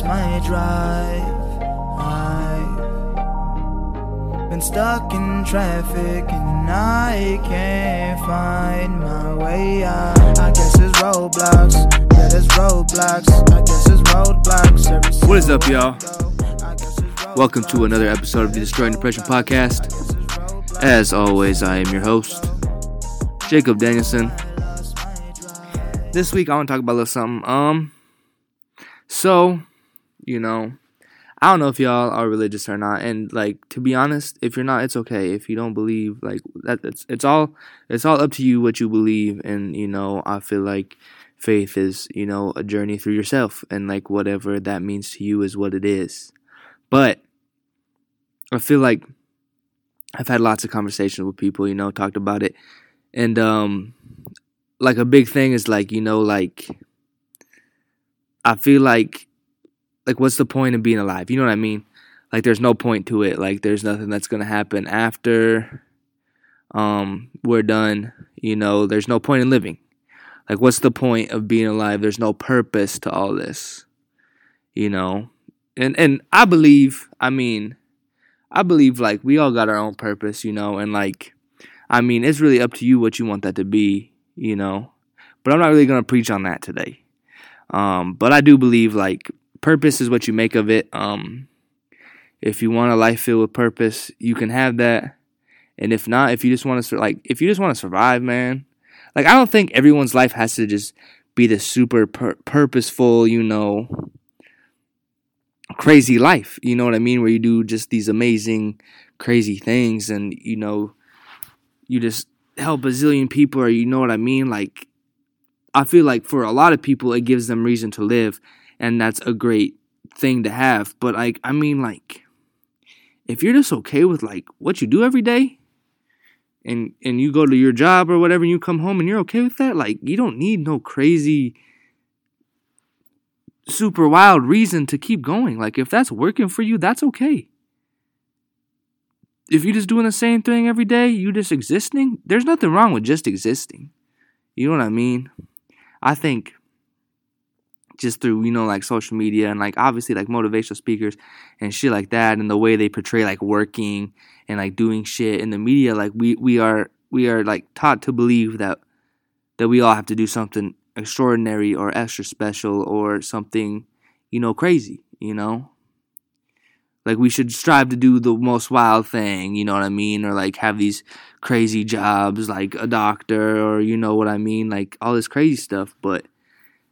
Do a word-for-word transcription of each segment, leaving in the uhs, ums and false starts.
lost my drive. I've been stuck in traffic and I can't find my way out. I guess it's roadblocks, yeah, it's roadblocks. I guess it's roadblocks. What is up, y'all? Welcome to another episode of the Destroying Depression Podcast. As always, I am your host, Jacob Danielson. This week, I want to talk about a little something. Um, so, you know, I don't know if y'all are religious or not, and like to be honest, if you're not, it's okay. If you don't believe, like that, it's it's all it's all up to you what you believe, and you know, I feel like faith is you know a journey through yourself, and like whatever that means to you is what it is. But I feel like I've had lots of conversations with people, you know, talked about it. And, um, like, a big thing is, like, you know, like, I feel like, like, what's the point of being alive? You know what I mean? Like, there's no point to it. Like, there's nothing that's going to happen after, um, we're done. You know, there's no point in living. Like, what's the point of being alive? There's no purpose to all this, you know? And, and I believe, I mean, I believe, like, we all got our own purpose, you know, and, like, I mean, it's really up to you what you want that to be, you know, but I'm not really going to preach on that today. Um, but I do believe, like, purpose is what you make of it. Um, if you want a life filled with purpose, you can have that. And if not, if you just want to, like, if you just want to survive, man, like, I don't think everyone's life has to just be this super pur- purposeful, you know, crazy life, you know what I mean? Where you do just these amazing, crazy things and, you know, you just help a zillion people, or you know what I mean? Like, I feel like for a lot of people, it gives them reason to live, and that's a great thing to have. But, like, I mean, like, if you're just okay with, like, what you do every day, and and you go to your job or whatever, and you come home, and you're okay with that, like, you don't need no crazy, super wild reason to keep going. Like, if that's working for you, that's okay. If you're just doing the same thing every day, you just existing, there's nothing wrong with just existing. You know what I mean? I think just through, you know, like social media and like obviously like motivational speakers and shit like that and the way they portray like working and like doing shit in the media, like we, we are we are like taught to believe that that we all have to do something extraordinary or extra special or something, you know, crazy, you know? Like, we should strive to do the most wild thing, you know what I mean? Or, like, have these crazy jobs, like a doctor, or you know what I mean? Like, all this crazy stuff. But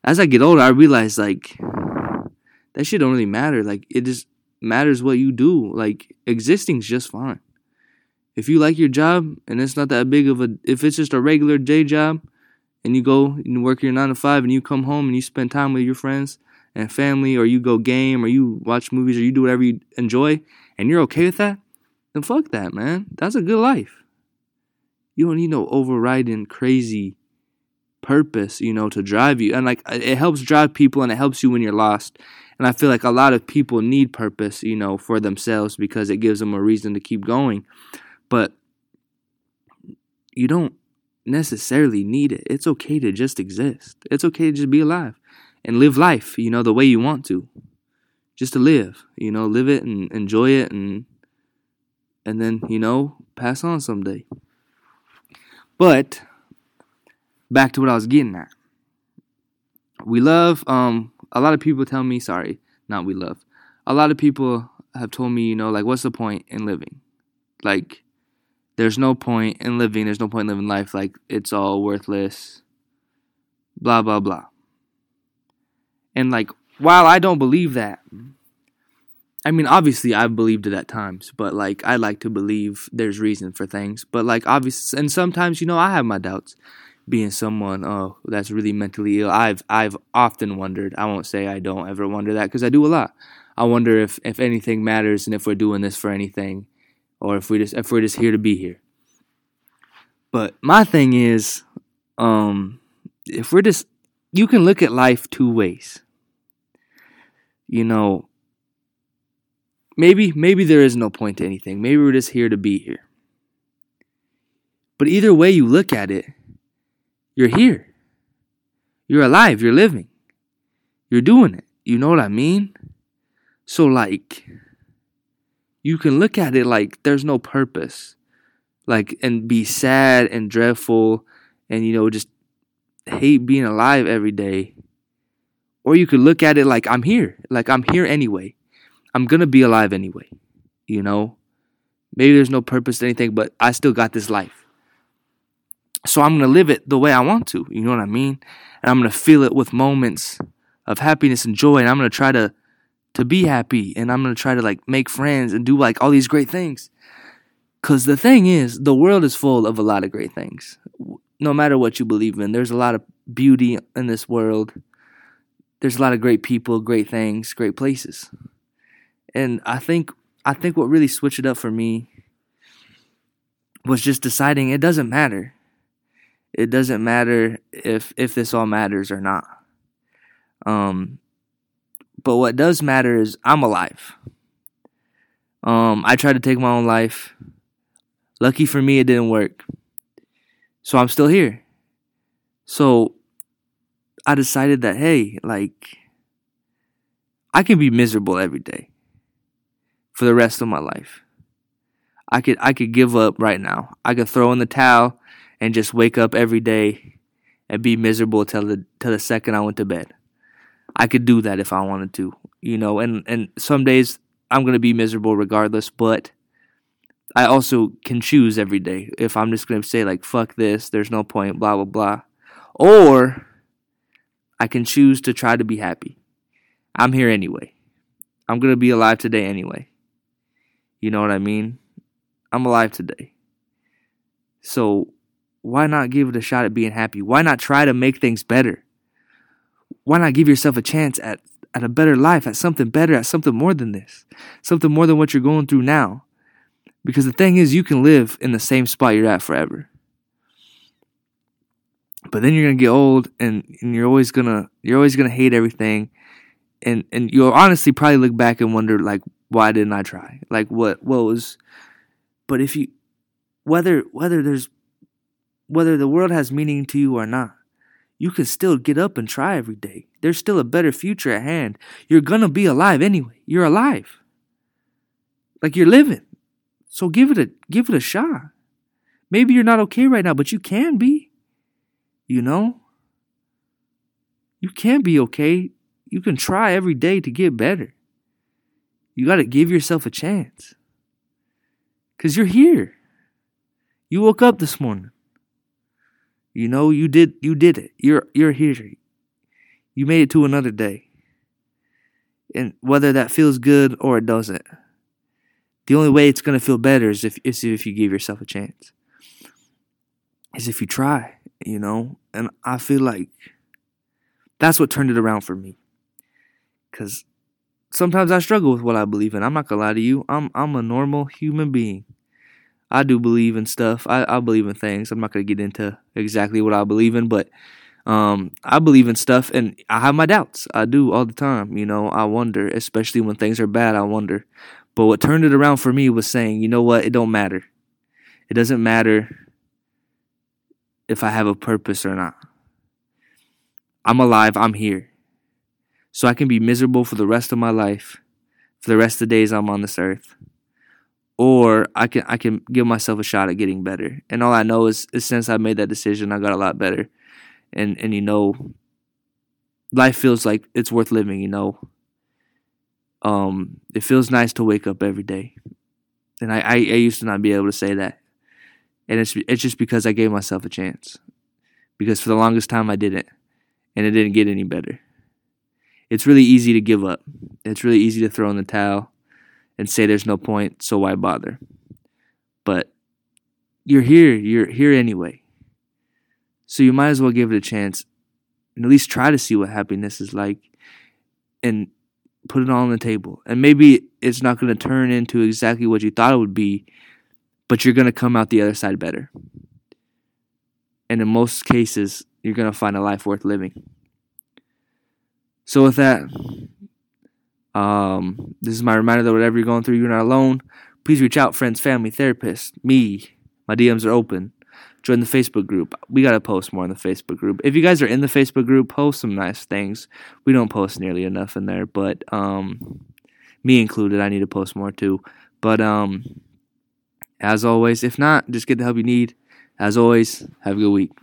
as I get older, I realize, like, that shit don't really matter. Like, it just matters what you do. Like, existing's just fine. If you like your job, and it's not that big of a... If it's just a regular day job, and you go and work your nine to five, and you come home, and you spend time with your friends and family, or you go game, or you watch movies, or you do whatever you enjoy, and you're okay with that, then fuck that, man. That's a good life. You don't need no overriding crazy purpose, you know, to drive you. And, like, it helps drive people, and it helps you when you're lost. And I feel like a lot of people need purpose, you know, for themselves because it gives them a reason to keep going. But you don't necessarily need it. It's okay to just exist. It's okay to just be alive. And live life, you know, the way you want to. Just to live, you know, live it and enjoy it and and then, you know, pass on someday. But back to what I was getting at. We love, um, a lot of people tell me, sorry, not we love. A lot of people have told me, you know, like, what's the point in living? Like, there's no point in living. There's no point in living life. Like, it's all worthless. Blah, blah, blah. And, like, while I don't believe that, I mean, obviously, I've believed it at times. But, like, I like to believe there's reason for things. But, like, obviously, and sometimes, you know, I have my doubts. Being someone, oh, that's really mentally ill. I've I've often wondered. I won't say I don't ever wonder that because I do a lot. I wonder if, if anything matters and if we're doing this for anything. Or if, we just, if we're just here to be here. But my thing is, um, if we're just... You can look at life two ways. You know, maybe maybe there is no point to anything. Maybe we're just here to be here. But either way you look at it, you're here. You're alive. You're living. You're doing it. You know what I mean? So like, you can look at it like there's no purpose, like, and be sad and dreadful and, you know, just hate being alive every day. Or you could look at it like, I'm here, like I'm here anyway. I'm going to be alive anyway, you know. Maybe there's no purpose to anything, but I still got this life. So I'm going to live it the way I want to, you know what I mean? And I'm going to feel it with moments of happiness and joy, and I'm going to try to to be happy, and I'm going to try to like make friends and do like all these great things. Because the thing is, the world is full of a lot of great things. No matter what you believe in, there's a lot of beauty in this world. There's a lot of great people, great things, great places. And I think I think what really switched it up for me was just deciding it doesn't matter. It doesn't matter if if this all matters or not. Um, but what does matter is I'm alive. Um, I tried to take my own life. Lucky for me, it didn't work. So I'm still here. So I decided that, hey, like, I can be miserable every day for the rest of my life. I could I could give up right now. I could throw in the towel and just wake up every day and be miserable till the till the second I went to bed. I could do that if I wanted to, you know. And and some days I'm gonna be miserable regardless, but I also can choose every day if I'm just gonna say like, fuck this, there's no point, blah blah blah. Or I can choose to try to be happy. I'm here anyway. I'm gonna be alive today anyway. You know what I mean? I'm alive today. So why not give it a shot at being happy? Why not try to make things better? Why not give yourself a chance at, at a better life, at something better, at something more than this? Something more than what you're going through now. Because the thing is, you can live in the same spot you're at forever. But then you're going to get old and, and you're always going to you're always gonna hate everything. And and you'll honestly probably look back and wonder, like, why didn't I try? Like, what, what was... But if you... Whether whether there's... Whether the world has meaning to you or not, you can still get up and try every day. There's still a better future at hand. You're going to be alive anyway. You're alive. Like, you're living. So give it a give it a shot. Maybe you're not okay right now, but you can be. You know? You can be okay. You can try every day to get better. You got to give yourself a chance. Because you're here. You woke up this morning. You know, you did you did it. You're you're here. You made it to another day. And whether that feels good or it doesn't, the only way it's going to feel better is if, is if you give yourself a chance. Is if you try, you know. And I feel like that's what turned it around for me. Because sometimes I struggle with what I believe in. I'm not going to lie to you. I'm I'm a normal human being. I do believe in stuff. I, I believe in things. I'm not going to get into exactly what I believe in, but um, I believe in stuff, and I have my doubts. I do all the time. You know, I wonder, especially when things are bad, I wonder. But what turned it around for me was saying, you know what? It don't matter. It doesn't matter if I have a purpose or not. I'm alive. I'm here. So I can be miserable for the rest of my life, for the rest of the days I'm on this earth. Or I can I can give myself a shot at getting better. And all I know is, is since I made that decision, I got a lot better. And, and, you know, life feels like it's worth living, you know. Um, it feels nice to wake up every day. And I, I, I used to not be able to say that. And it's, it's just because I gave myself a chance. Because for the longest time I didn't. And it didn't get any better. It's really easy to give up. It's really easy to throw in the towel and say there's no point, so why bother? But you're here. You're here anyway. So you might as well give it a chance and at least try to see what happiness is like and put it all on the table. And maybe it's not going to turn into exactly what you thought it would be, but you're going to come out the other side better. And in most cases, you're going to find a life worth living. So with that... Um, this is my reminder that whatever you're going through, you're not alone. Please reach out, friends, family, therapists, me. My D Ms are open. Join the Facebook group. We got to post more in the Facebook group. If you guys are in the Facebook group, post some nice things. We don't post nearly enough in there, but um, me included. I need to post more too. But um, as always, if not, just get the help you need. As always, have a good week.